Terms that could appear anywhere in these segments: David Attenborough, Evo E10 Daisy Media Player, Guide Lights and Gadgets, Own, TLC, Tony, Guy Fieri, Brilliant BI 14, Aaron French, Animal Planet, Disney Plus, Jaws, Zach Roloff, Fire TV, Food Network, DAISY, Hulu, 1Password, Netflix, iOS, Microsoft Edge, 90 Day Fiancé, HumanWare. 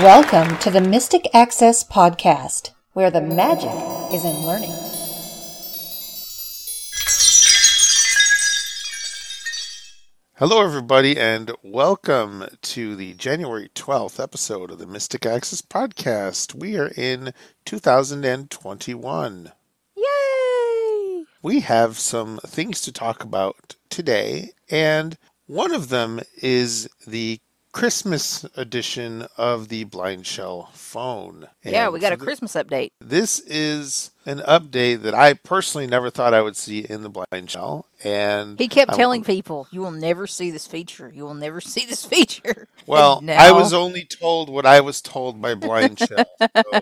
Welcome to the Mystic Access Podcast, where the magic is in learning. Hello, everybody, and welcome to the January 12th episode of the Mystic Access Podcast. We are in 2021. Yay! We have some things to talk about today, and one of them is the Christmas edition of the Blind Shell phone. And yeah, we got a Christmas update. This is an update that I personally never thought I would see in the Blind Shell. And he kept telling people, you will never see this feature. You will never see this feature. Well, now... I was only told what I was told by Blind Shell. So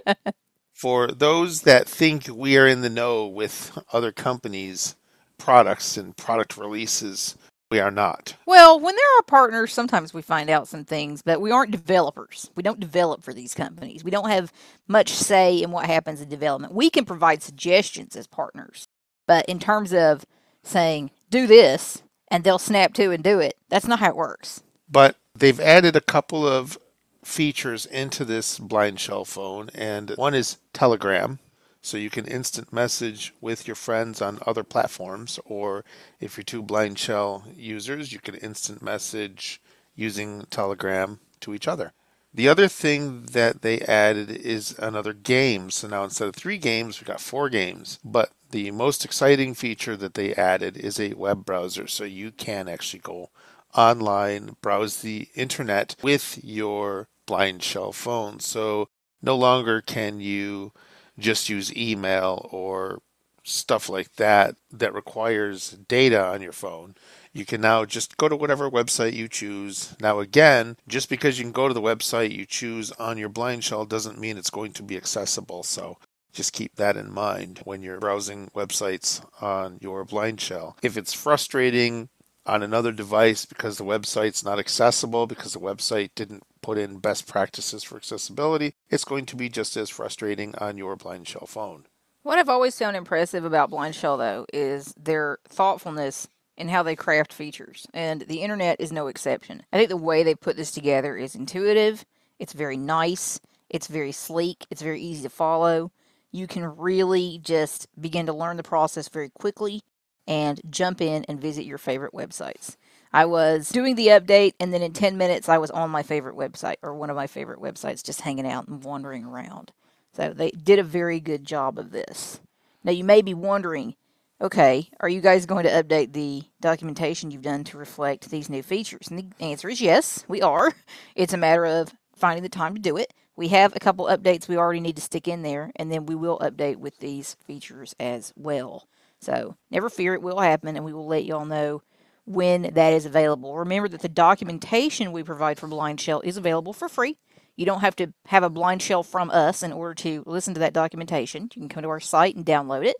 for those that think we are in the know with other companies' products and product releases, we are not. Well, when they're our partners, sometimes we find out some things, but we aren't developers. We don't develop for these companies. We don't have much say in what happens in development. We can provide suggestions as partners, but in terms of saying, do this, and they'll snap to and do it, that's not how it works. But they've added a couple of features into this Blind Shell phone, and one is Telegram. So you can instant message with your friends on other platforms, or if you're two Blind Shell users, you can instant message using Telegram to each other. The other thing that they added is another game. So now instead of 3 games, we got 4 games. But the most exciting feature that they added is a web browser. So you can actually go online, browse the internet with your Blind Shell phone. So no longer can you just use email or stuff like that that requires data on your phone. You can now just go to whatever website you choose. Now again, just because you can go to the website you choose on your Blind Shell doesn't mean it's going to be accessible. So just keep that in mind when you're browsing websites on your Blind Shell. If it's frustrating on another device because the website's not accessible, because the website didn't put in best practices for accessibility, it's going to be just as frustrating on your Blind Shell phone. What I've always found impressive about Blind Shell, though, is their thoughtfulness in how they craft features, and the internet is no exception. I think the way they put this together is intuitive, it's very nice, it's very sleek, it's very easy to follow. You can really just begin to learn the process very quickly and jump in and visit your favorite websites. I was doing the update, and then in 10 minutes, I was on my favorite website, or one of my favorite websites, just hanging out and wandering around. So they did a very good job of this. Now, you may be wondering, okay, are you guys going to update the documentation you've done to reflect these new features? And the answer is yes, we are. It's a matter of finding the time to do it. We have a couple updates we already need to stick in there, and then we will update with these features as well. So never fear, it will happen, and we will let y'all know when that is available. Remember that the documentation we provide for Blind Shell is available for free. You don't have to have a Blind Shell from us in order to listen to that documentation. You can come to our site and download it.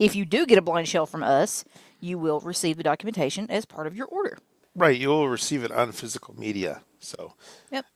If you do get a Blind Shell from us, you will receive the documentation as part of your order. Right, you will receive it on physical media. So yep.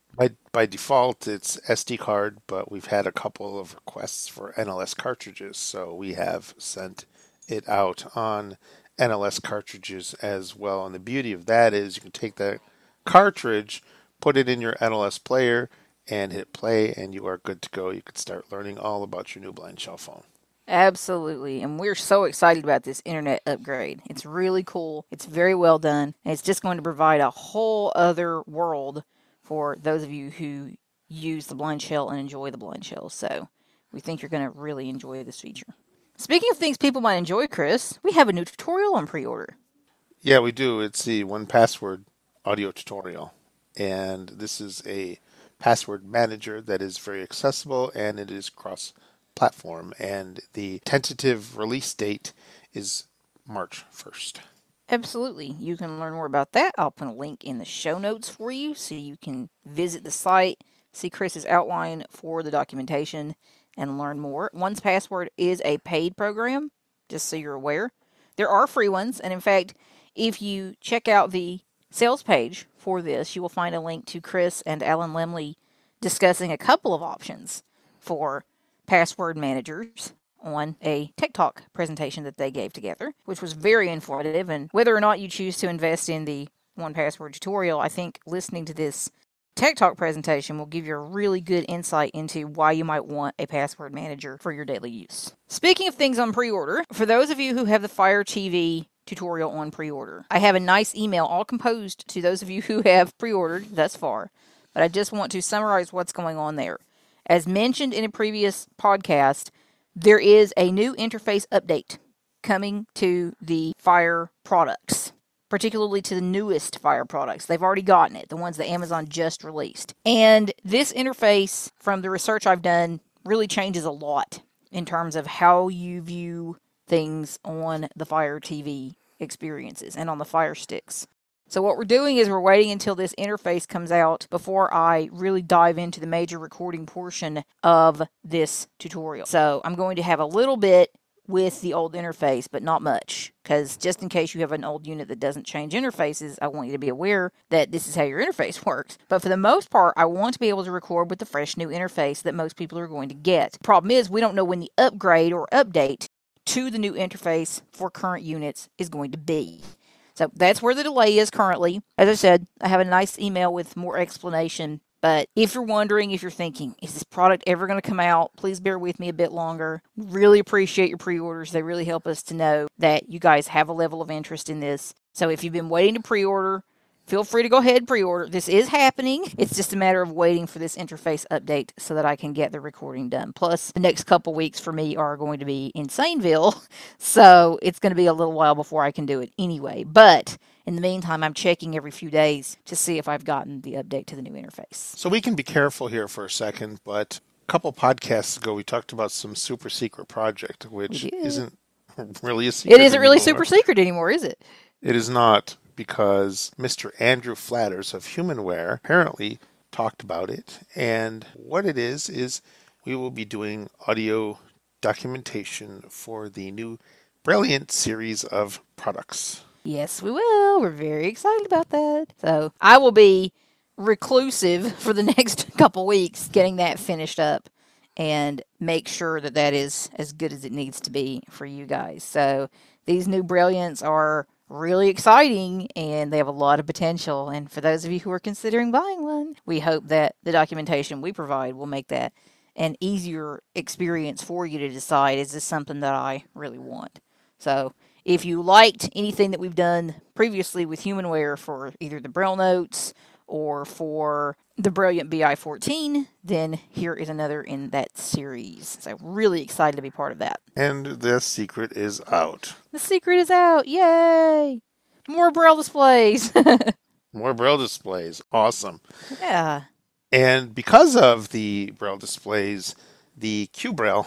By default, it's SD card, but we've had a couple of requests for NLS cartridges, so we have sent it out on NLS cartridges as well. And the beauty of that is you can take that cartridge, put it in your NLS player, and hit play, and you are good to go. You can start learning all about your new Blind Shell phone. Absolutely. And we're so excited about this internet upgrade. It's really cool. It's very well done. And it's just going to provide a whole other world for those of you who use the Blind Shell and enjoy the Blind Shell. So we think you're going to really enjoy this feature. Speaking of things people might enjoy, Chris, we have a new tutorial on pre-order. Yeah, we do. It's the 1Password audio tutorial. And this is a password manager that is very accessible, and it is cross-platform. And the tentative release date is March 1st. Absolutely. You can learn more about that. I'll put a link in the show notes for you so you can visit the site, see Chris's outline for the documentation, and learn more. 1Password is a paid program, just so you're aware. There are free ones, and in fact, if you check out the sales page for this, you will find a link to Chris and Alan Lemley discussing a couple of options for password managers on a Tech Talk presentation that they gave together, which was very informative. And whether or not you choose to invest in the 1Password tutorial, I think listening to this Tech Talk presentation will give you a really good insight into why you might want a password manager for your daily use. Speaking of things on pre-order, for those of you who have the Fire TV tutorial on pre-order, I have a nice email all composed to those of you who have pre-ordered thus far, but I just want to summarize what's going on there. As mentioned in a previous podcast, there is a new interface update coming to the Fire products, particularly to the newest Fire products. They've already gotten it, the ones that Amazon just released. And this interface, from the research I've done, really changes a lot in terms of how you view things on the Fire TV experiences and on the Fire Sticks. So what we're doing is we're waiting until this interface comes out before I really dive into the major recording portion of this tutorial. So I'm going to have a little bit with the old interface, but not much, because just in case you have an old unit that doesn't change interfaces, I want you to be aware that this is how your interface works. But for the most part, I want to be able to record with the fresh new interface that most people are going to get. Problem is, we don't know when the upgrade or update to the new interface for current units is going to be. So that's where the delay is currently. As I said, I have a nice email with more explanation. But if you're wondering, if you're thinking, is this product ever going to come out? Please bear with me a bit longer. Really appreciate your pre-orders. They really help us to know that you guys have a level of interest in this. So if you've been waiting to pre-order, feel free to go ahead and pre-order. This is happening. It's just a matter of waiting for this interface update so that I can get the recording done. Plus, the next couple weeks for me are going to be insaneville, so it's going to be a little while before I can do it anyway. But in the meantime, I'm checking every few days to see if I've gotten the update to the new interface. So we can be careful here for a second, but a couple podcasts ago, we talked about some super secret project, which isn't really a secret. It isn't really super secret anymore, is it? It is not. Because Mr. Andrew Flatters of HumanWare apparently talked about it. And what it is we will be doing audio documentation for the new Brilliant series of products. Yes, we will. We're very excited about that. So I will be reclusive for the next couple weeks getting that finished up and make sure that that is as good as it needs to be for you guys. So these new Brilliants are really exciting, and they have a lot of potential. And for those of you who are considering buying one, we hope that the documentation we provide will make that an easier experience for you to decide, is this something that I really want? So if you liked anything that we've done previously with HumanWare for either the Braille notes or for the Brilliant BI 14, then here is another in that series. So really excited to be part of that. And the secret is out. The secret is out. Yay! More Braille displays. More Braille displays. Awesome. Yeah. And because of the Braille displays, the QBraille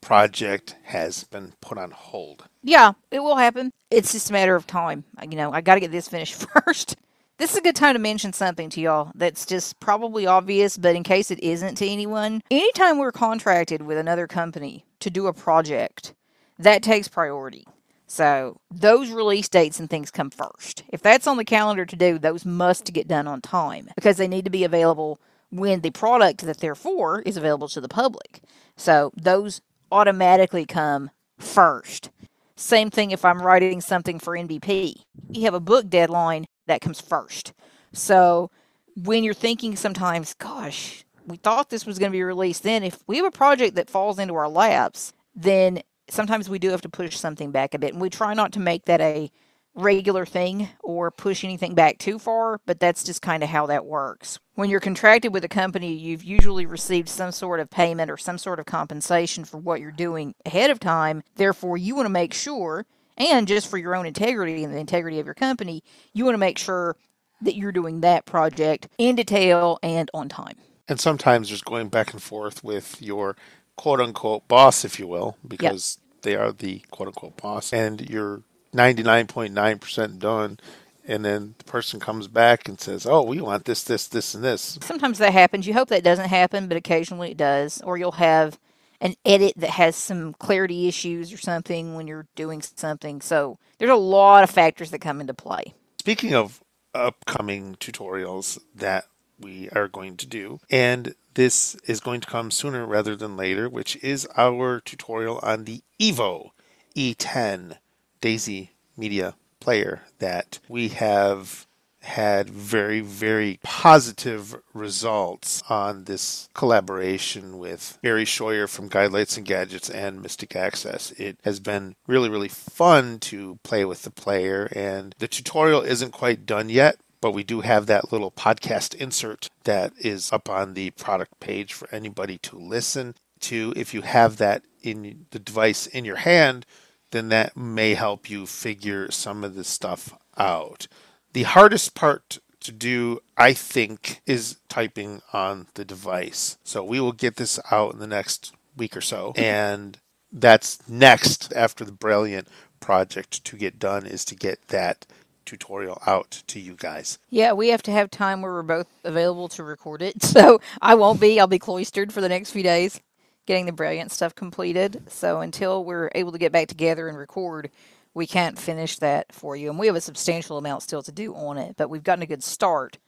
project has been put on hold. Yeah, it will happen. It's just a matter of time. You know, I got to get this finished first. This is a good time to mention something to y'all that's just probably obvious, but in case it isn't to anyone, anytime we're contracted with another company to do a project, that takes priority. So those release dates and things come first. If that's on the calendar to do, those must get done on time because they need to be available when the product that they're for is available to the public. So those automatically come first. Same thing if I'm writing something for NBP. You have a book deadline. That comes first. So when you're thinking sometimes, gosh, we thought this was going to be released then. If we have a project that falls into our laps, then sometimes we do have to push something back a bit. And we try not to make that a regular thing or push anything back too far, but that's just kind of how that works. When you're contracted with a company, you've usually received some sort of payment or some sort of compensation for what you're doing ahead of time. Therefore, you want to make sure, and just for your own integrity and the integrity of your company, you want to make sure that you're doing that project in detail and on time. And sometimes there's going back and forth with your quote-unquote boss, if you will, because they are the quote-unquote boss, and you're 99.9% done, and then the person comes back and says, oh, we want this, this, this, and this. Sometimes that happens. You hope that doesn't happen, but occasionally it does. Or you'll have an edit that has some clarity issues or something when you're doing something. So there's a lot of factors that come into play. Speaking of upcoming tutorials that we are going to do, and this is going to come sooner rather than later, which is our tutorial on the Evo E10 Daisy Media Player that we have had very, very positive results on this collaboration with Barry Scheuer from Guide Lights and Gadgets and Mystic Access. It has been really, really fun to play with the player, and the tutorial isn't quite done yet, but we do have that little podcast insert that is up on the product page for anybody to listen to. If you have that in the device in your hand, then that may help you figure some of this stuff out. The hardest part to do, I think, is typing on the device. So we will get this out in the next week or so. And that's next after the Brilliant project to get done, is to get that tutorial out to you guys. Yeah, we have to have time where we're both available to record it. So I won't be. I'll be cloistered for the next few days getting the Brilliant stuff completed. So until we're able to get back together and record, we can't finish that for you. And we have a substantial amount still to do on it, but we've gotten a good start.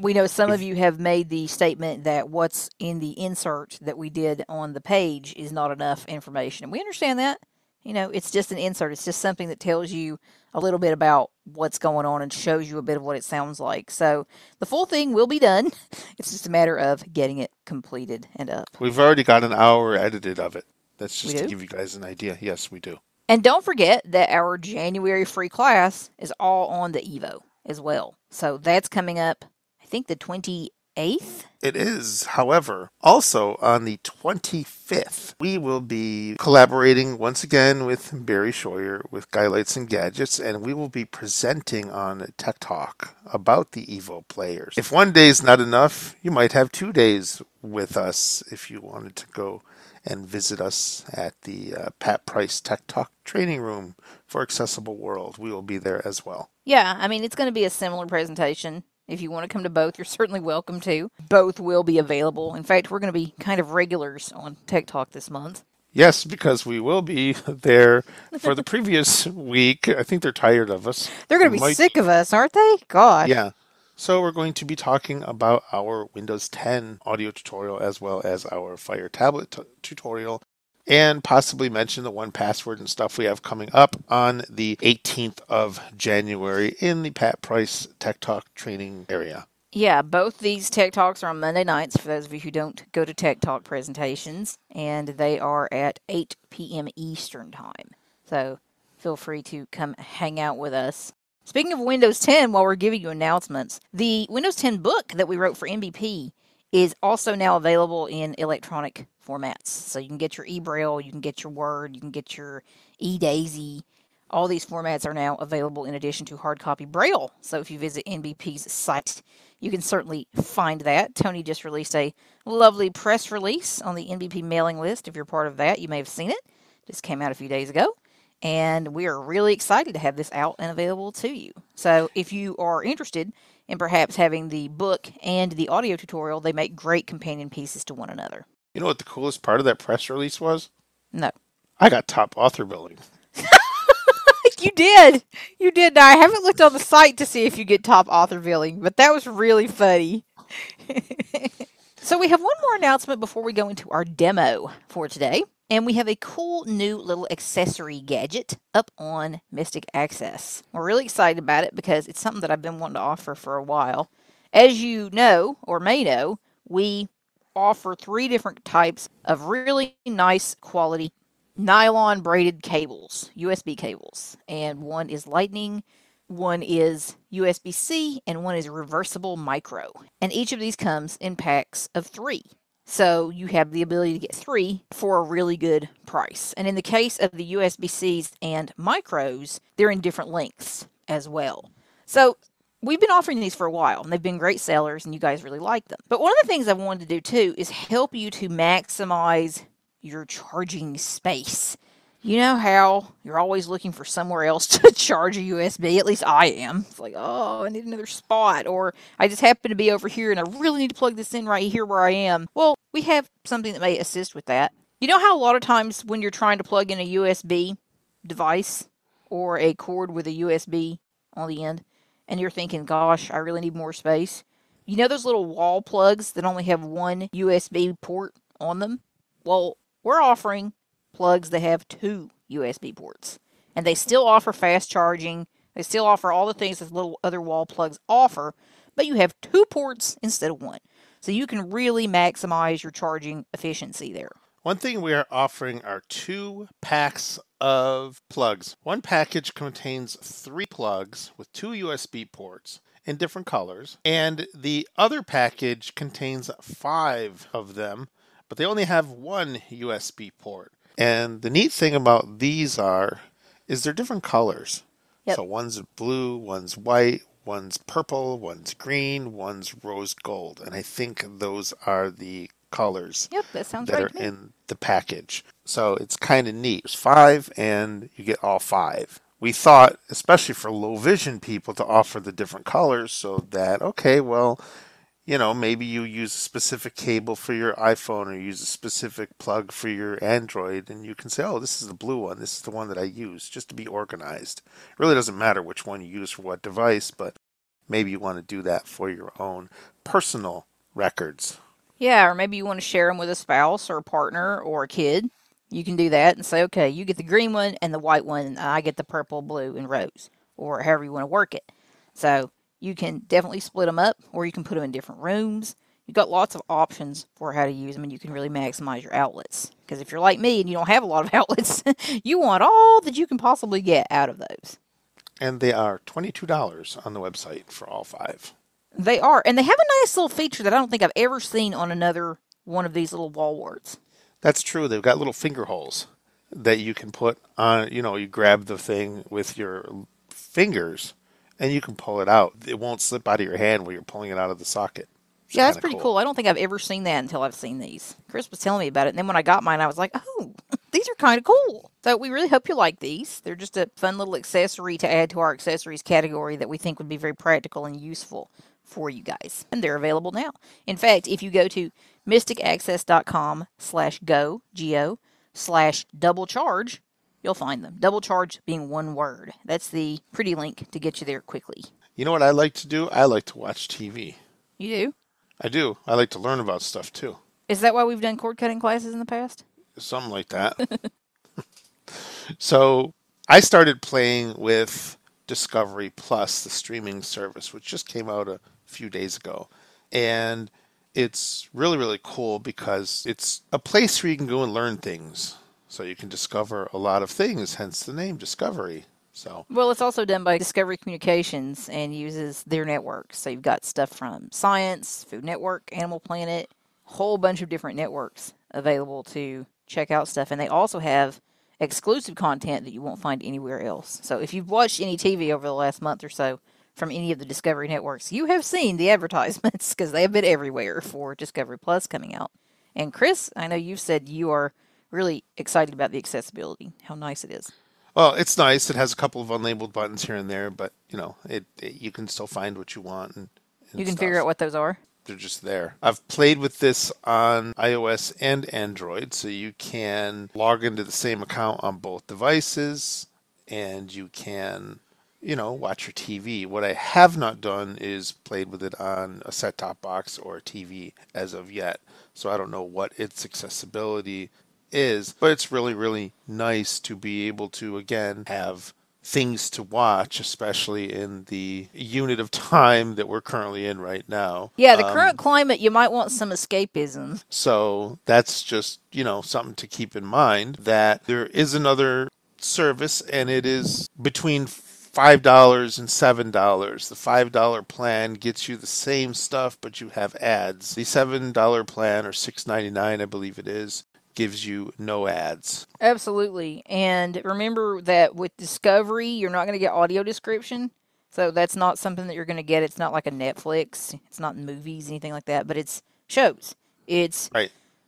We know some of you have made the statement that what's in the insert that we did on the page is not enough information. And we understand that. You know, it's just an insert. It's just something that tells you a little bit about what's going on and shows you a bit of what it sounds like. So the full thing will be done. It's just a matter of getting it completed and up. We've already got an hour edited of it. That's just to give you guys an idea. Yes, we do. And don't forget that our January free class is all on the Evo as well. So that's coming up, I think, the 28th. It is, however, also on the 25th, we will be collaborating once again with Barry Scheuer with Guide Lights and Gadgets, and we will be presenting on Tech Talk about the Evo players. If one day is not enough, you might have 2 days with us if you wanted to go and visit us at the Pat Price Tech Talk training room for Accessible World. We will be there as well. Yeah, I mean, it's going to be a similar presentation. If you want to come to both, you're certainly welcome to. Both will be available. In fact, we're going to be kind of regulars on Tech Talk this month. Yes, because we will be there for the previous week. I think they're tired of us. They're going to be sick of us, aren't they? God. Yeah. So we're going to be talking about our Windows 10 audio tutorial as well as our Fire tablet tutorial. And possibly mention the 1Password and stuff we have coming up on the 18th of January in the Pat Price Tech Talk training area. Yeah, both these Tech Talks are on Monday nights for those of you who don't go to Tech Talk presentations. And they are at 8 p.m. Eastern Time. So feel free to come hang out with us. Speaking of Windows 10, while we're giving you announcements, the Windows 10 book that we wrote for NBP is also now available in electronic formats. So you can get your e-braille, you can get your Word, you can get your e-daisy. All these formats are now available in addition to hard copy Braille. So if you visit NBP's site, you can certainly find that. Tony just released a lovely press release on the NBP mailing list. If you're part of that, you may have seen it. Just came out a few days ago. And we are really excited to have this out and available to you. So if you are interested in perhaps having the book and the audio tutorial, they make great companion pieces to one another. You know what the coolest part of that press release was? No. I got top author billing. You did. You did. Now, I haven't looked on the site to see if you get top author billing, but that was really funny. So we have one more announcement before we go into our demo for today. And we have a cool new little accessory gadget up on Mystic Access. We're really excited about it because it's something that I've been wanting to offer for a while. As you know, or may know, we offer 3 different types of really nice quality nylon braided cables, USB cables. And one is Lightning, one is USB-C, and one is reversible micro. And each of these comes in packs of 3. So you have the ability to get 3 for a really good price. And in the case of the USB-Cs and micros, they're in different lengths as well. So we've been offering these for a while, and they've been great sellers, and you guys really like them. But one of the things I've wanted to do, too, is help you to maximize your charging space. You know how you're always looking for somewhere else to charge a USB? At least I am. It's like, oh, I need another spot. Or I just happen to be over here and I really need to plug this in right here where I am. Well, we have something that may assist with that. You know how a lot of times when you're trying to plug in a USB device or a cord with a USB on the end, and you're thinking, gosh, I really need more space. You know those little wall plugs that only have one USB port on them? Well, we're offering plugs that have 2 USB ports, and they still offer fast charging. They still offer all the things that the little other wall plugs offer, but you have two ports instead of one. So you can really maximize your charging efficiency there. One thing we are offering are two packs of plugs. One package contains three plugs with two USB ports in different colors, and the other package contains five of them, but they only have one USB port. And the neat thing about these is they're different colors. Yep. So one's blue, one's white, one's purple, one's green, one's rose gold. And I think those are the colors that are in the package. So it's kind of neat. There's five and you get all five. We thought, especially for low vision people, to offer the different colors so that, okay, well, you know, maybe you use a specific cable for your iPhone or use a specific plug for your Android, and you can say, oh, this is the blue one. This is the one that I use, just to be organized. It really doesn't matter which one you use for what device, but maybe you want to do that for your own personal records. Yeah, or maybe you want to share them with a spouse or a partner or a kid. You can do that and say, okay, you get the green one and the white one, and I get the purple, blue, and rose, or however you want to work it. So you can definitely split them up, or you can put them in different rooms. You've got lots of options for how to use them, and you can really maximize your outlets. Because if you're like me and you don't have a lot of outlets, you want all that you can possibly get out of those. And they are $22 on the website for all five. They are, and they have a nice little feature that I don't think I've ever seen on another one of these little wall warts. That's true. They've got little finger holes that you can put on, you know, you grab the thing with your fingers and you can pull it out. It won't slip out of your hand while you're pulling it out of the socket. Yeah, that's pretty cool. I don't think I've ever seen that until I've seen these. Chris was telling me about it. And then when I got mine, I was like, oh, these are kind of cool. So we really hope you like these. They're just a fun little accessory to add to our accessories category that we think would be very practical and useful for you guys. And they're available now. In fact, if you go to mysticaccess.com/go/double charge, you'll find them. Double charge being one word. That's the pretty link to get you there quickly. You know what I like to do? I like to watch TV. You do? I do. I like to learn about stuff too. Is that why we've done cord cutting classes in the past? Something like that. So I started playing with Discovery Plus, the streaming service, which just came out a few days ago. And it's really, really cool because it's a place where you can go and learn things. So you can discover a lot of things, hence the name Discovery. So, well, it's also done by Discovery Communications and uses their network. So you've got stuff from Science, Food Network, Animal Planet, whole bunch of different networks available to check out stuff. And they also have exclusive content that you won't find anywhere else. So if you've watched any TV over the last month or so from any of the Discovery networks, you have seen the advertisements because they have been everywhere for Discovery Plus coming out. And Chris, I know you've said you are really excited about the accessibility, how nice it is. Well, it's nice. It has a couple of unlabeled buttons here and there, but, you know, it you can still find what you want. And you can figure out what those are. They're just there. I've played with this on iOS and Android, so you can log into the same account on both devices, and you can, you know, watch your TV. What I have not done is played with it on a set-top box or a TV as of yet, so I don't know what its accessibility is, but it's really, really nice to be able to, again, have things to watch, especially in the unit of time that we're currently in right now. Yeah, the current climate, you might want some escapism. So that's just, you know, something to keep in mind, that there is another service, and it is between $5 and $7. The $5 plan gets you the same stuff, but you have ads. The $7 plan, or $6.99, I believe it is, gives you no ads. Absolutely. And remember that with Discovery, you're not going to get audio description. So that's not something that you're going to get. It's not like a Netflix. It's not movies, anything like that. But it's shows. It's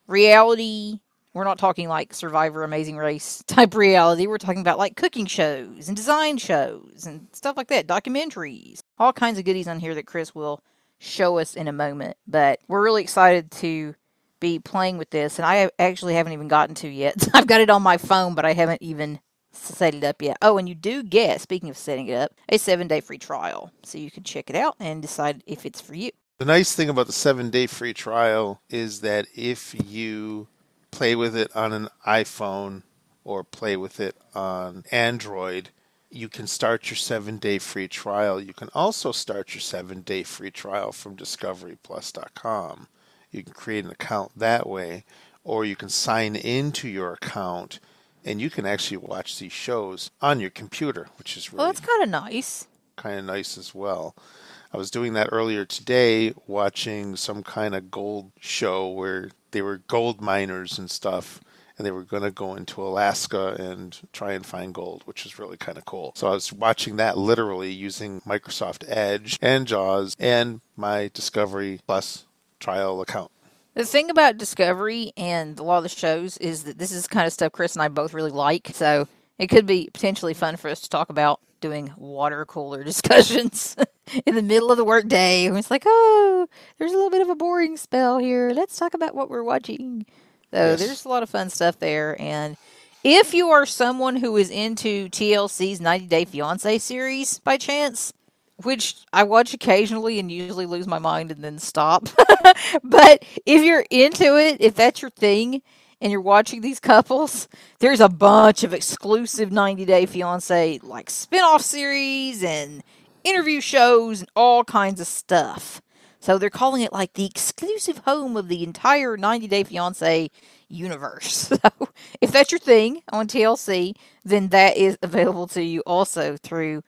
reality. We're not talking like Survivor, Amazing Race type reality. We're talking about like cooking shows and design shows and stuff like that. Documentaries. All kinds of goodies on here that Chris will show us in a moment. But we're really excited to be playing with this, and I actually haven't even gotten to yet. I've got it on my phone, but I haven't even set it up yet. Oh, and you do get, speaking of setting it up, a 7-day free trial, so you can check it out and decide if it's for you. The nice thing about the 7-day free trial is that if you play with it on an iPhone or play with it on Android, you can start your 7-day free trial. You can also start your 7-day free trial from discoveryplus.com. You can create an account that way, or you can sign into your account and you can actually watch these shows on your computer, which is really well, that's kind of nice. Kind of nice as well. I was doing that earlier today, watching some kind of gold show where they were gold miners and stuff, and they were going to go into Alaska and try and find gold, which is really kind of cool. So I was watching that literally using Microsoft Edge and JAWS and my Discovery Plus trial account. The thing about Discovery and a lot of the shows is that this is the kind of stuff Chris and I both really like. So it could be potentially fun for us to talk about doing water cooler discussions in the middle of the workday. It's like, oh, there's a little bit of a boring spell here. Let's talk about what we're watching. So yes, there's a lot of fun stuff there. And if you are someone who is into TLC's 90 Day Fiancé series by chance, which I watch occasionally and usually lose my mind and then stop. But if you're into it, if that's your thing, and you're watching these couples, there's a bunch of exclusive 90 Day Fiancé like spin-off series and interview shows and all kinds of stuff. So they're calling it like the exclusive home of the entire 90 Day Fiancé universe. So if that's your thing on TLC, then that is available to you also through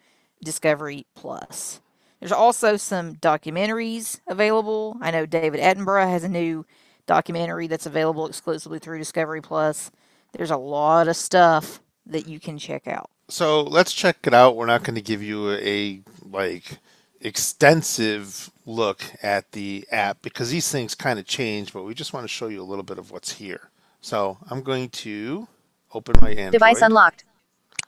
Discovery Plus. There's also some documentaries available. I know David Attenborough has a new documentary that's available exclusively through Discovery Plus. There's a lot of stuff that you can check out. So let's check it out. We're not going to give you a like extensive look at the app because these things kind of change, but we just want to show you a little bit of what's here. So I'm going to open my Android. Device unlocked.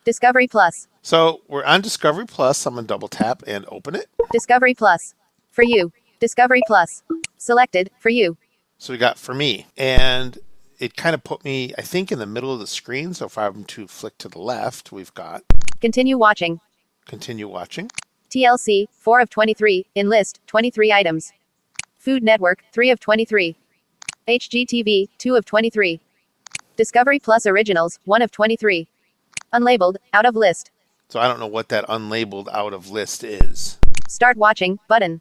Discovery Plus. So we're on Discovery Plus. I'm going to double tap and open it. Discovery Plus. For you. Discovery Plus. Selected. For you. So we got for me. And it kind of put me, I think, in the middle of the screen. So if I'm to flick to the left, we've got continue watching. Continue watching. TLC, 4 of 23, in list, 23 items. Food Network, 3 of 23. HGTV, 2 of 23. Discovery Plus Originals, 1 of 23. Unlabeled, out of list. So I don't know what that unlabeled out of list is. Start watching, button.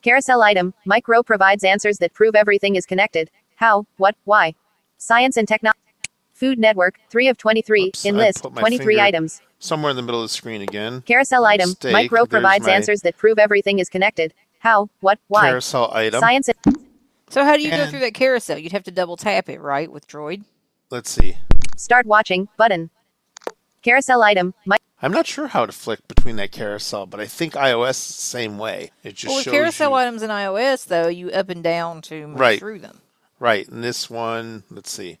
Carousel item, Mike Rowe provides answers that prove everything is connected. How, what, why. Science and technology. Food Network, 3 of 23, oops, in list, 23 items. Somewhere in the middle of the screen again. Carousel item, Mike Rowe provides answers that prove everything is connected. How, what, why. Carousel item. Science and... So how do you go through that carousel? You'd have to double tap it, right, with Droid? Let's see. Start watching, button. Carousel item, Mike. I'm not sure how to flick between that carousel, but I think iOS is the same way. It just shows carousel you... items in iOS, though, you up and down to move through them. Right, and this one, let's see.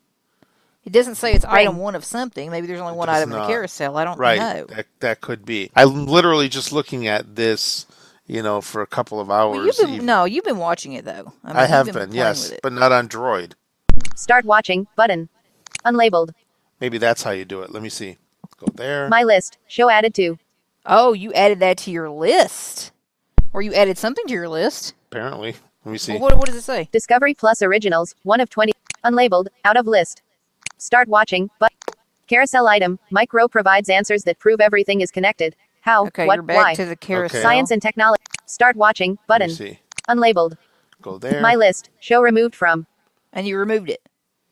It doesn't say it's item one of something. Maybe there's only one item in the carousel. I don't know. That could be. I'm literally just looking at this, you know, for a couple of hours. Well, you've been watching it, though. I mean, I have been, yes, but not on Droid. Start watching, button, unlabeled. Maybe that's how you do it. Let me see. Go there. My list, show added to. Oh, you added that to your list. Or you added something to your list. Apparently. Let me see. Well, what does it say? Discovery Plus Originals, 1 of 20, unlabeled, out of list. Start watching, but carousel item, Mike Rowe provides answers that prove everything is connected. How, okay, what, you're back why. To the carousel. Okay. Science and technology. Start watching, button. Unlabeled. Go there. My list, show removed from. And you removed it.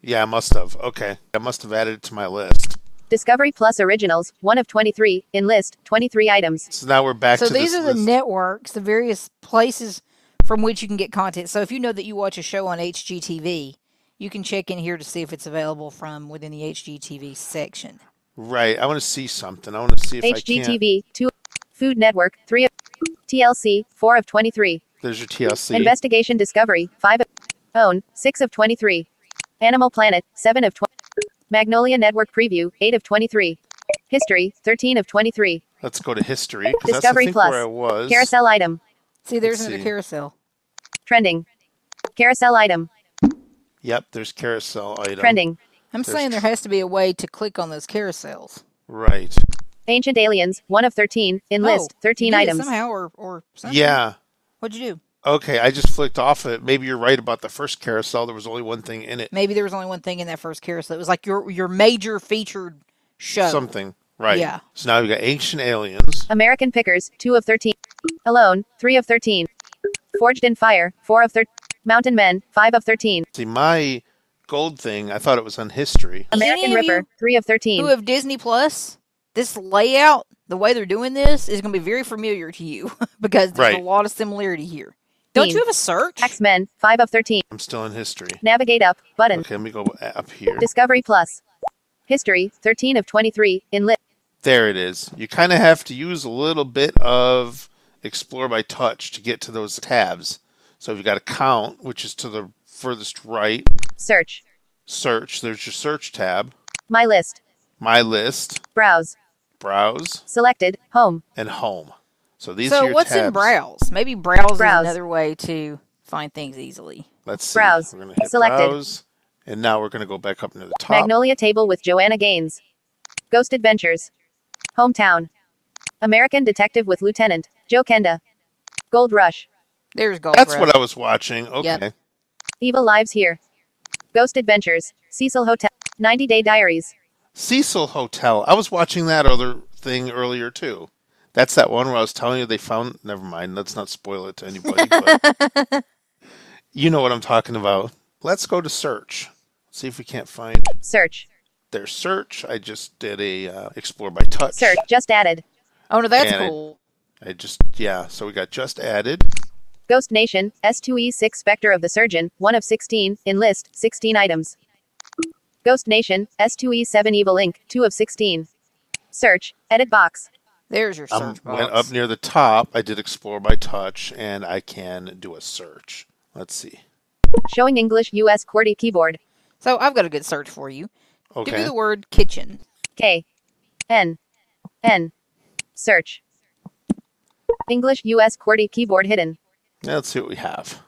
Yeah, I must have. Okay. I must have added it to my list. Discovery Plus Originals, 1 of 23, in list, 23 items. So now we're back to this list. So these are the networks, the various places from which you can get content. So if you know that you watch a show on HGTV, you can check in here to see if it's available from within the HGTV section. Right. I want to see something. I want to see if HGTV, 2, Food Network, 3, TLC, 4 of 23. There's your TLC. Investigation Discovery, 5 of, Own, 6 of 23. Animal Planet, 7 of 20. Magnolia Network Preview, 8 of 23. History, 13 of 23. Let's go to History. Discovery Plus. Where I was. Carousel item. See, there's another carousel. Trending. Carousel item. Yep, there's carousel item. Trending. I'm saying there has to be a way to click on those carousels. Right. Ancient Aliens, 1 of 13, in list, 13 items. Somehow or something. Yeah. What'd you do? Okay, I just flicked off it. Maybe you're right about the first carousel. There was only one thing in it. Maybe there was only one thing in that first carousel. It was like your major featured show. Something. Right. Yeah. So now we've got Ancient Aliens. American Pickers, 2 of 13. Alone, 3 of 13. Forged in Fire, 4 of 13. Mountain Men, 5 of 13. See, my gold thing, I thought it was on History. American Ripper, 3 of 13. Who have Disney Plus? This layout, the way they're doing this, is going to be very familiar to you because there's a lot of similarity here. Don't you have a search? X-Men, 5 of 13. I'm still in History. Navigate up, button. Okay, let me go up here. Discovery Plus. History, 13 of 23, inlit. There it is. You kind of have to use a little bit of Explore by Touch to get to those tabs. So you've got to count, which is to the furthest right. Search. Search. There's your search tab. My list. My list. Browse. Browse. Selected. Home. And home. So these are your tabs. So what's in browse? Maybe browse is another way to find things easily. Let's see. Browse. We're going to hit selected. Browse. And now we're going to go back up into the top. Magnolia Table with Joanna Gaines. Ghost Adventures. Hometown. American Detective with Lieutenant Joe Kenda. Gold Rush. There's Gold Rush. That's what I was watching. Okay. Yep. Evil Lives Here. Ghost Adventures. Cecil Hotel. 90 Day Diaries. Cecil Hotel. I was watching that other thing earlier, too. That's that one where I was telling you they found... Never mind. Let's not spoil it to anybody. But you know what I'm talking about. Let's go to search. See if we can't find... Search. There's search. I just did a explore by touch. Search. Just added. Oh, no, that's cool. I just... So we got just added. Ghost Nation. S2E6 Spectre of the Surgeon. 1 of 16. In list. 16 items. Ghost Nation. S2E7 Evil Inc. 2 of 16. Search. Edit box. There's your search box. Went up near the top. I did explore by touch, and I can do a search. Let's see. Showing English U.S. QWERTY keyboard. So I've got a good search for you. Okay. Do the word kitchen. K. N. N. Search. English U.S. QWERTY keyboard hidden. Now let's see what we have.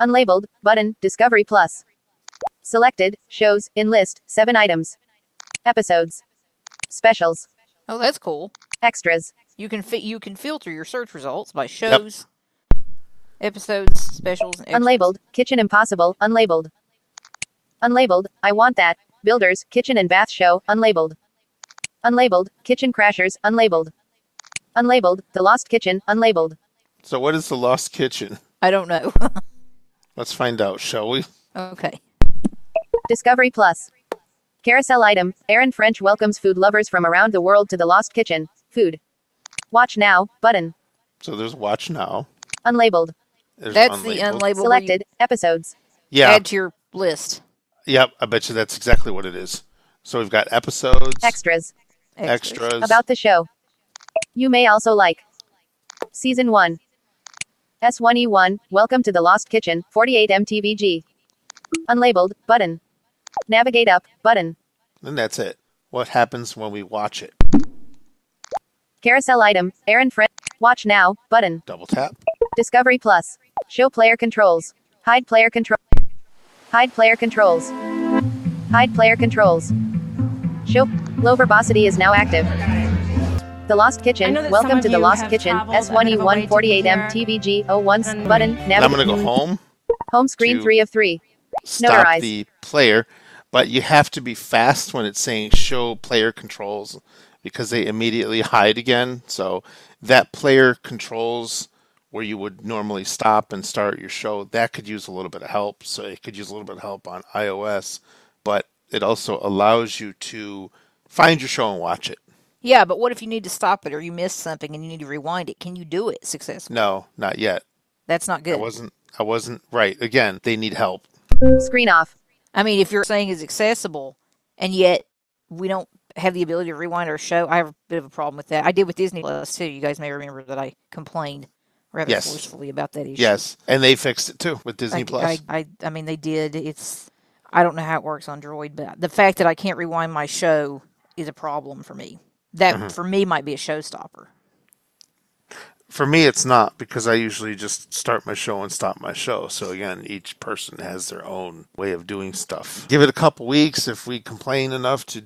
Unlabeled. Button. Discovery Plus. Selected. Shows. In list. 7 items. Episodes. Specials. Oh, that's cool. Extras. You can filter your search results by shows, episodes, specials, and extras. Unlabeled, Kitchen Impossible, unlabeled. Unlabeled, I Want That, Builders, Kitchen and Bath Show, unlabeled. Unlabeled, Kitchen Crashers, unlabeled. Unlabeled, The Lost Kitchen, unlabeled. So what is The Lost Kitchen? I don't know. Let's find out, shall we? Okay. Discovery Plus. Carousel item, Aaron French welcomes food lovers from around the world to The Lost Kitchen. Food. Watch now, button. So there's watch now. Unlabeled. That's unlabeled. The unlabeled. Selected, episodes. Yeah. Add to your list. Yep, I bet you that's exactly what it is. So we've got episodes. Extras. Extras. About the show. You may also like. Season 1. S1E1, Welcome to the Lost Kitchen, 48 MTVG. Unlabeled, button. Navigate up, button. And that's it. What happens when we watch it? Carousel item, Aaron French, watch now, button. Double tap. Discovery Plus. Show player controls. Hide player control. Hide player controls. Hide player controls. Show. Low verbosity is now active. The Lost Kitchen, welcome to the Lost Kitchen, S1E148MTVG01, button, navigate. I'm going to go home. Home screen 3 of 3. Stop Notarize. The player, but you have to be fast when it's saying show player controls, because they immediately hide again. So that player controls where you would normally stop and start your show. That could use a little bit of help. So it could use a little bit of help on iOS, but it also allows you to find your show and watch it. Yeah, but what if you need to stop it or you missed something and you need to rewind it? Can you do it successfully? No, not yet. That's not good. I wasn't right. Again, they need help. Screen off. I mean, if you're saying it's accessible and yet we don't have the ability to rewind our show. I have a bit of a problem with that. I did with Disney Plus too. You guys may remember that I complained rather forcefully about that issue. Yes, and they fixed it too with Disney Plus. I mean, they did. I don't know how it works on Android, but the fact that I can't rewind my show is a problem for me. That for me might be a showstopper. For me, it's not, because I usually just start my show and stop my show. So again, each person has their own way of doing stuff. Give it a couple weeks. If we complain enough to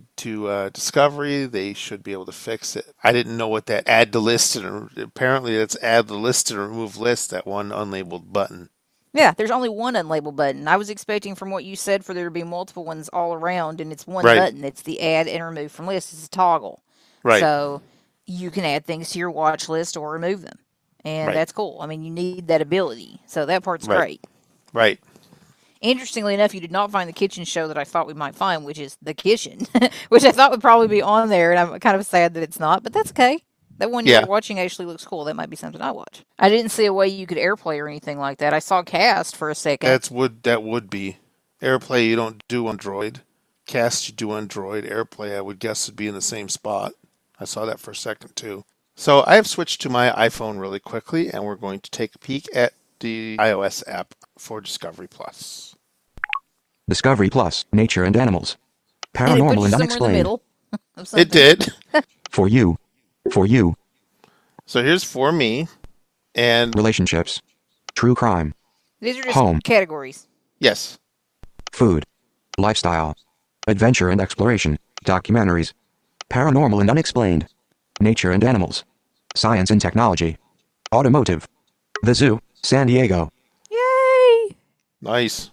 Discovery, they should be able to fix it. I didn't know what that add to list, and apparently that's add to list and remove list, that one unlabeled button. Yeah, there's only one unlabeled button. I was expecting from what you said for there to be multiple ones all around, and it's one button. It's the add and remove from list. It's a toggle. Right. So you can add things to your watch list or remove them. And right. that's cool. I mean, you need that ability. So that part's right. great. Right. Interestingly enough, you did not find the kitchen show that I thought we might find, which is The Kitchen, which I thought would probably be on there. And I'm kind of sad that it's not, but that's okay. That one yeah. you're watching actually looks cool. That might be something I watch. I didn't see a way you could AirPlay or anything like that. I saw Cast for a second. That would be. AirPlay you don't do on Droid. Cast you do on Droid. AirPlay I would guess would be in the same spot. I saw that for a second too. So I have switched to my iPhone really quickly, and we're going to take a peek at the iOS app for Discovery Plus. Discovery Plus, Nature and Animals. Paranormal and Unexplained. It did. For you. For you. So here's For Me and Relationships. True Crime. These are just Home. Categories. Yes. Food. Lifestyle. Adventure and Exploration. Documentaries. Paranormal and Unexplained. Nature and Animals. Science and Technology. Automotive. The Zoo, San Diego. Yay! Nice.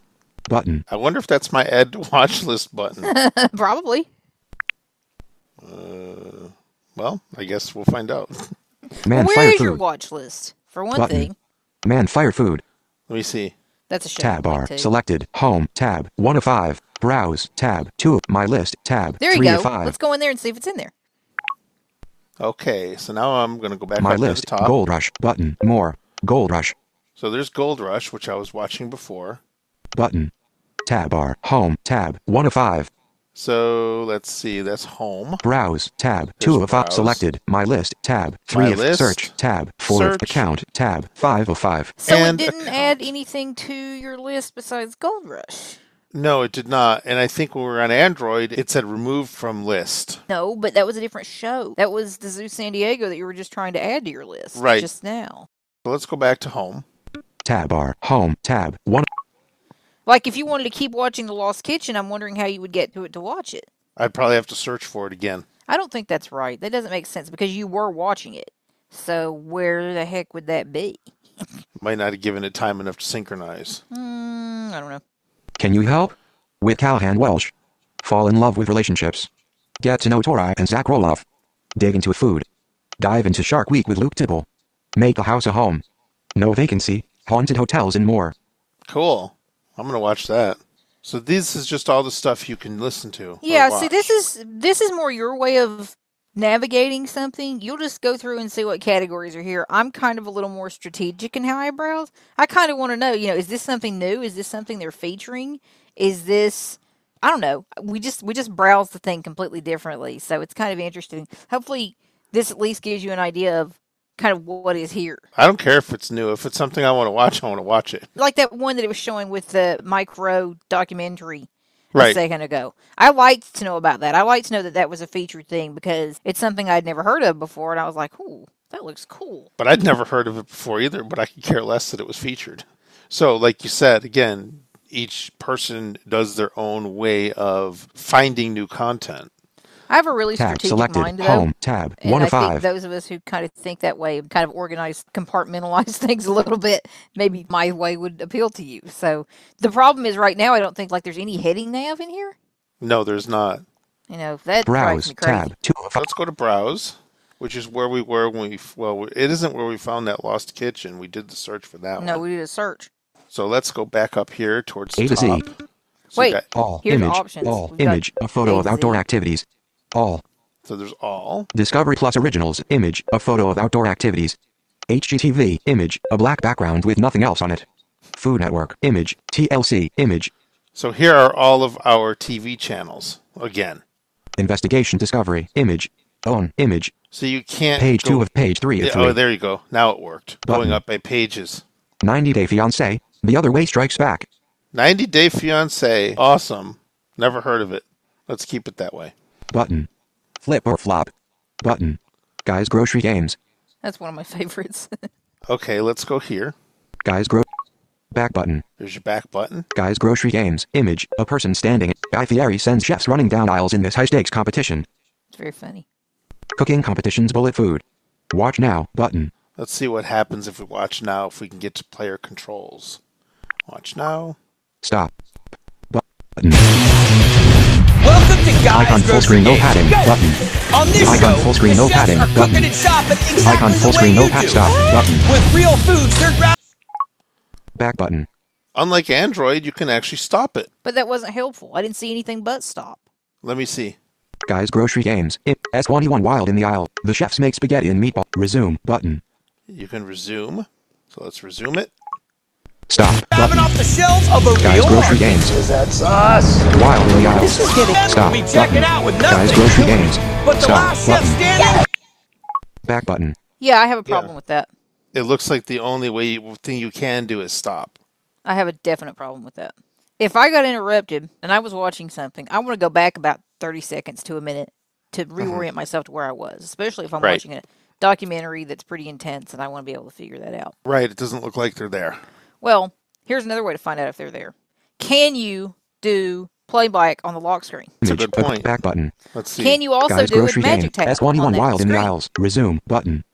Button. I wonder if that's my add to watch list button. Probably. Well, I guess we'll find out. Man, where fire is food. Your watch list? For one button. Thing. Man, fire food. Let me see. That's a show. Tab bar. Selected. Home. Tab. 1 of 5. Browse. Tab. 2. My list. Tab. There you 3 go. Of 5. Let's go in there and see if it's in there. Okay, so now I'm going to go back my list, to the top. Gold Rush, button, more, Gold Rush. So there's Gold Rush, which I was watching before. Button, tab bar, home, tab, 1 of 5. So let's see, that's home. Browse, tab, there's 2 of 5, selected, my list, tab, 3 of 5, search, tab, 4 of account, tab, 5 of 5. So and it didn't account. Add anything to your list besides Gold Rush. No, it did not. And I think when we were on Android, it said removed from list. No, but that was a different show. That was the Zoo San Diego that you were just trying to add to your list. Right. Just now. So let's go back to home. Tab bar. Home. Tab. 1. Like if you wanted to keep watching The Lost Kitchen, I'm wondering how you would get to it to watch it. I'd probably have to search for it again. I don't think that's right. That doesn't make sense because you were watching it. So where the heck would that be? Might not have given it time enough to synchronize. I don't know. Can you help? With Calhoun Welsh. Fall in love with relationships. Get to know Tori and Zach Roloff. Dig into food. Dive into Shark Week with Luke Tibble. Make a house a home. No vacancy, haunted hotels and more. Cool. I'm going to watch that. So this is just all the stuff you can listen to. Yeah, see this is more your way of navigating something. You'll just go through and see what categories are here. I'm kind of a little more strategic in how I browse. I kind of want to know, is this something new? Is this something they're featuring? Is this, I don't know. We just browse the thing completely differently. So it's kind of interesting. Hopefully this at least gives you an idea of kind of what is here. I don't care if it's new. If it's something I want to watch it. Like that one that it was showing with the Mike Rowe documentary. Right. A second ago. I liked to know about that. I liked to know that that was a featured thing because it's something I'd never heard of before, and I was like, ooh, that looks cool. But I'd never heard of it before either, but I could care less that it was featured. So, like you said, again, each person does their own way of finding new content. I have a really strategic selected, mind, though. Home, tab, and 1 of 5. Those of us who kind of think that way, kind of organize, compartmentalize things a little bit, maybe my way would appeal to you. So the problem is right now, I don't think there's any heading nav in here. No, there's not. That browse, drives me crazy. Tab, 2 of 5. Let's go to browse, which is where we were when we, well, it isn't where we found that Lost Kitchen. We did the search for that one. No, we did a search. So let's go back up here towards the top. So wait, all here's image, options. All image, a photo of outdoor activities. All. So there's all. Discovery Plus Originals, image, a photo of outdoor activities. HGTV, image, a black background with nothing else on it. Food Network, image, TLC, image. So here are all of our TV channels, again. Investigation Discovery, image, Own, image. So you can't... Page 2 of page 3 of 3. Oh, there you go. Now it worked. Button. Going up by pages. 90 Day Fiancé, The Other Way Strikes Back. 90 Day Fiancé, awesome. Never heard of it. Let's keep it that way. Button. Flip or flop. Button. Guy's Grocery Games. That's one of my favorites. Okay, let's go here. Guy's Grocery... Back button. There's your back button. Guy's Grocery Games. Image. A person standing. Guy Fieri sends chefs running down aisles in this high-stakes competition. It's very funny. Cooking competitions bullet food. Watch now. Button. Let's see what happens if we watch now, if we can get to player controls. Watch now. Stop. Button. Welcome to Icon full screen, no padding, button. On this icon full screen, no padding, button. Icon full screen, no patch stop, button. With real foods, they're back button. Unlike Android, you can actually stop it. But that wasn't helpful. I didn't see anything but stop. Let me see. Guys, grocery games. S21 wild in the aisle. The chefs make spaghetti and meatball. Resume button. You can resume. So let's resume it. Stop button. Off the shelves of a Guys, grocery games. That's us. Wild in the aisle. This is getting stop. We check it out with nothing. Guys, grocery games. But the last chef standing. Back button. Yeah, I have a problem with that. It looks like the only way thing you can do is stop. I have a definite problem with that. If I got interrupted and I was watching something, I want to go back about 30 seconds to a minute to reorient myself to where I was, especially if I'm watching a documentary that's pretty intense and I want to be able to figure that out. Right. It doesn't look like they're there. Well, here's another way to find out if they're there. Can you do playback on the lock screen? That's a good point. Back button. Let's see. Can you also do it with magic tape? S21 wild in the aisles. Resume button.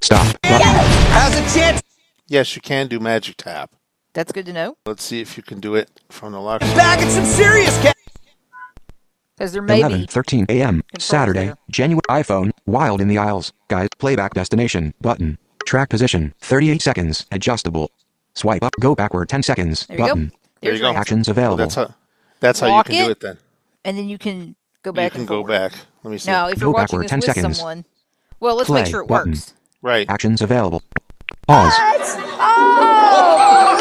Stop button. How's it chance? Yes, you can do magic tap. That's good to know. Let's see if you can do it from the lock. Back at some serious cat. Because there may 11:13 a.m. Saturday, there. January. iPhone, wild in the aisles. Guys, playback destination, button. Track position, 38 seconds, adjustable. Swipe up, go backward 10 seconds, there button. There you go. Actions available. Well, that's how you can do it then. And then you can go back and forward. Let me see. Now, if you're watching this with someone, well, let's make sure it works. Right. Actions available. Pause.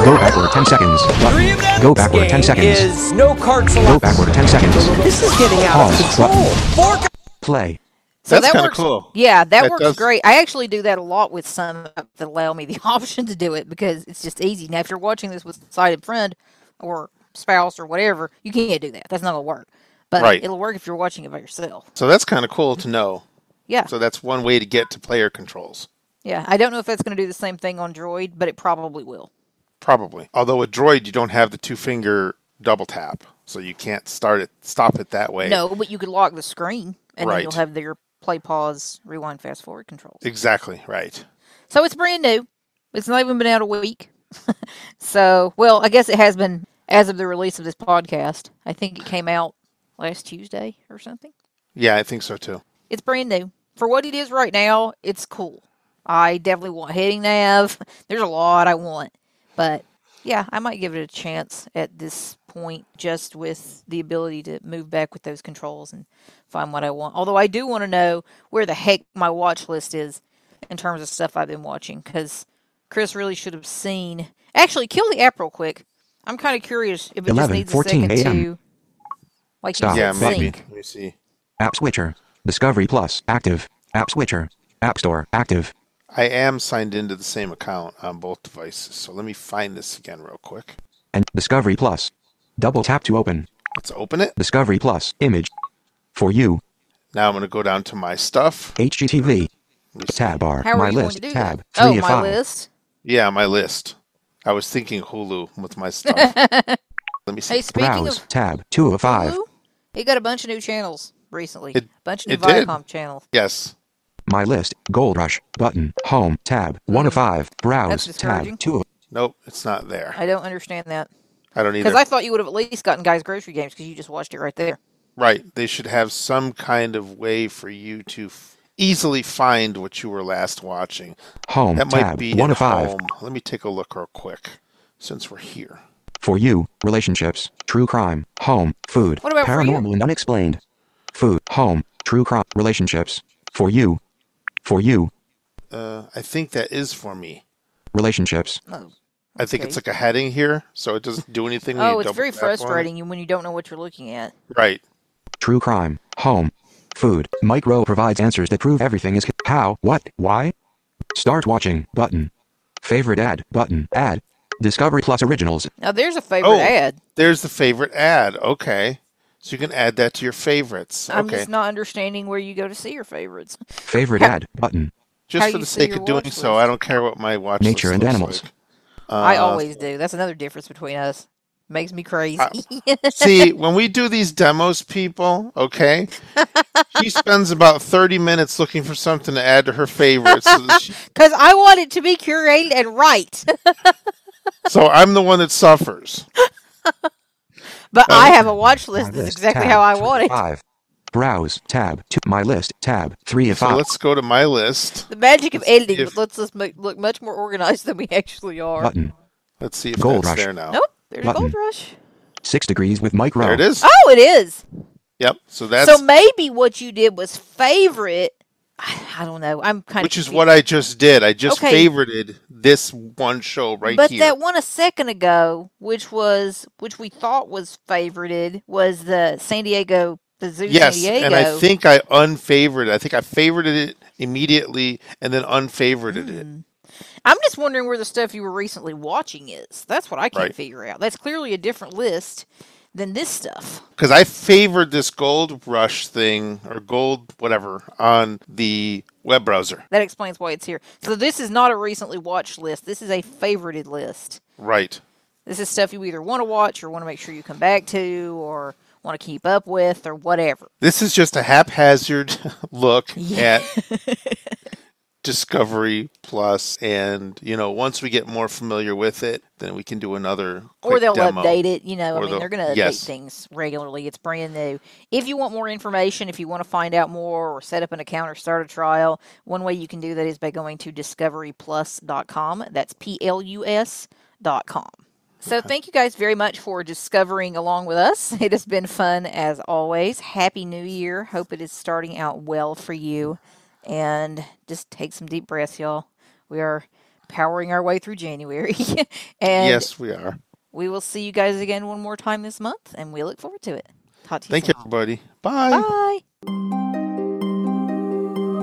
Go backward 10 seconds. Button. Go backward 10 seconds. No carts allowed. Go backward 10 seconds. This is getting out of control. Play. So that's kind of cool. Yeah, that works great. I actually do that a lot with some that allow me the option to do it because it's just easy. Now, if you're watching this with a sighted friend or spouse or whatever, you can't do that. That's not going to work. But it'll work if you're watching it by yourself. So that's kind of cool to know. Yeah. So that's one way to get to player controls. Yeah, I don't know if that's going to do the same thing on Droid, but it probably will. Probably. Although with Droid, you don't have the two-finger double tap, so you can't stop it that way. No, but you could lock the screen, and then you'll have your play, pause, rewind, fast-forward controls. Exactly, right. So it's brand new. It's not even been out a week. So, well, I guess it has been as of the release of this podcast. I think it came out last Tuesday or something. Yeah, I think so, too. It's brand new. For what it is right now, it's cool. I definitely want heading nav. There's a lot I want. But, yeah, I might give it a chance at this point just with the ability to move back with those controls and find what I want. Although I do want to know where the heck my watch list is in terms of stuff I've been watching because Chris really should have seen. Actually, kill the app real quick. I'm kind of curious if it just needs a second to, like, stop. Yeah, maybe. Let me see. App Switcher. Discovery Plus. Active. App Switcher. App Store. Active. I am signed into the same account on both devices, so let me find this again real quick. And Discovery Plus. Double tap to open. Let's open it. Discovery Plus. Image. For you. Now I'm going to go down to my stuff. HGTV. Tab bar. My list. Tab. Oh, my list? Yeah, my list. I was thinking Hulu with my stuff. Let me see. Hey, speaking of tab 2 of 5. Hulu, it got a bunch of new channels recently. A bunch of new Viacom channels. Yes. My list, Gold Rush, button, home, tab, 1 of 5, browse, tab, 2 of... Nope, it's not there. I don't understand that. I don't either. Because I thought you would have at least gotten Guys Grocery Games because you just watched it right there. Right. They should have some kind of way for you to easily find what you were last watching. Home, that tab, might be 1 of 5. Home. Let me take a look real quick since we're here. For you, relationships, true crime, home, food, what about paranormal and unexplained. Food, home, true crime, relationships, for you. For you. I think that is for me. Relationships. Oh, okay. I think it's like a heading here, so it doesn't do anything. When it's very frustrating when you don't know what you're looking at. Right. True crime. Home. Food. Mike Rowe provides answers that prove everything is how, what, why. Start watching. Button. Favorite ad. Button. Ad. Discovery Plus Originals. Now there's a favorite ad. There's the favorite ad. Okay. So you can add that to your favorites. I'm just not understanding where you go to see your favorites. Favorite ad button. Just for the sake of doing so, I don't care what my watch list looks like. Nature and animals. I always do. That's another difference between us. Makes me crazy. See, when we do these demos, people, she spends about 30 minutes looking for something to add to her favorites. Because I want it to be curated and right. So I'm the one that suffers. But I have a watch list. That's exactly how I want it. Browse, tab, to my list, tab, 3 of 5. So let's go to my list. The magic of editing lets us look much more organized than we actually are. Button. Let's see if Gold Rush there now. Nope, there's Gold Rush. 6 Degrees with Mike Rowe. There it is. Oh, it is. Yep. So that's. So maybe what you did was favorite. I don't know. I'm kind of confused. Which is what I just did. I just favorited this one show right here. But that one a second ago, which we thought was favorited, was the San Diego. The Zoo San Diego. And I think I unfavorited. I think I favorited it immediately and then unfavorited it. I'm just wondering where the stuff you were recently watching is. That's what I can't figure out. That's clearly a different list than this stuff. Because I favored this Gold Rush thing, or Gold whatever, on the web browser. That explains why it's here. So this is not a recently watched list. This is a favorited list. Right. This is stuff you either want to watch or want to make sure you come back to or want to keep up with or whatever. This is just a haphazard look at Discovery Plus, and once we get more familiar with it, then we can do another quick demo. Update it, they're going to update things regularly. It's brand new. If you want more information, if you want to find out more or set up an account or start a trial, one way you can do that is by going to discoveryplus.com. That's PLUS.com. So thank you guys very much for discovering along with us. It has been fun as always. Happy New Year. Hope it is starting out well for you. And just take some deep breaths, y'all. We are powering our way through January. And yes, we are. We will see you guys again one more time this month, and we look forward to it. Talk to you soon. Thank you, everybody. Bye. Bye.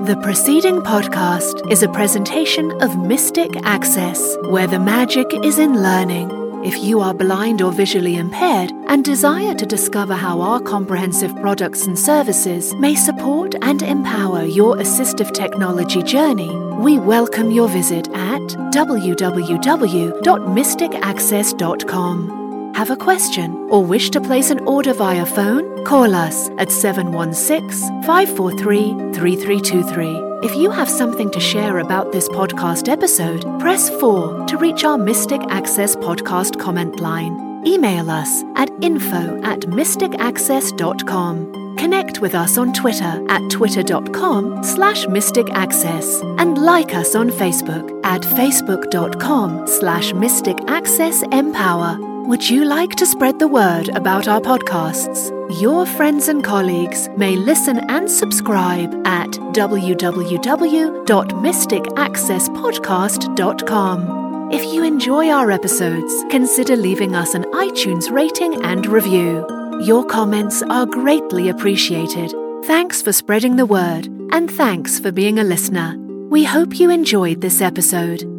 The preceding podcast is a presentation of Mystic Access, where the magic is in learning. If you are blind or visually impaired and desire to discover how our comprehensive products and services may support and empower your assistive technology journey, we welcome your visit at www.mysticaccess.com. Have a question or wish to place an order via phone? Call us at 716-543-3323. If you have something to share about this podcast episode, press 4 to reach our Mystic Access podcast comment line. Email us at info@mysticaccess.com. Connect with us on Twitter at twitter.com/mysticaccess and like us on Facebook at facebook.com/mysticaccessempower. Would you like to spread the word about our podcasts? Your friends and colleagues may listen and subscribe at www.mysticaccesspodcast.com. If you enjoy our episodes, consider leaving us an iTunes rating and review. Your comments are greatly appreciated. Thanks for spreading the word, and thanks for being a listener. We hope you enjoyed this episode.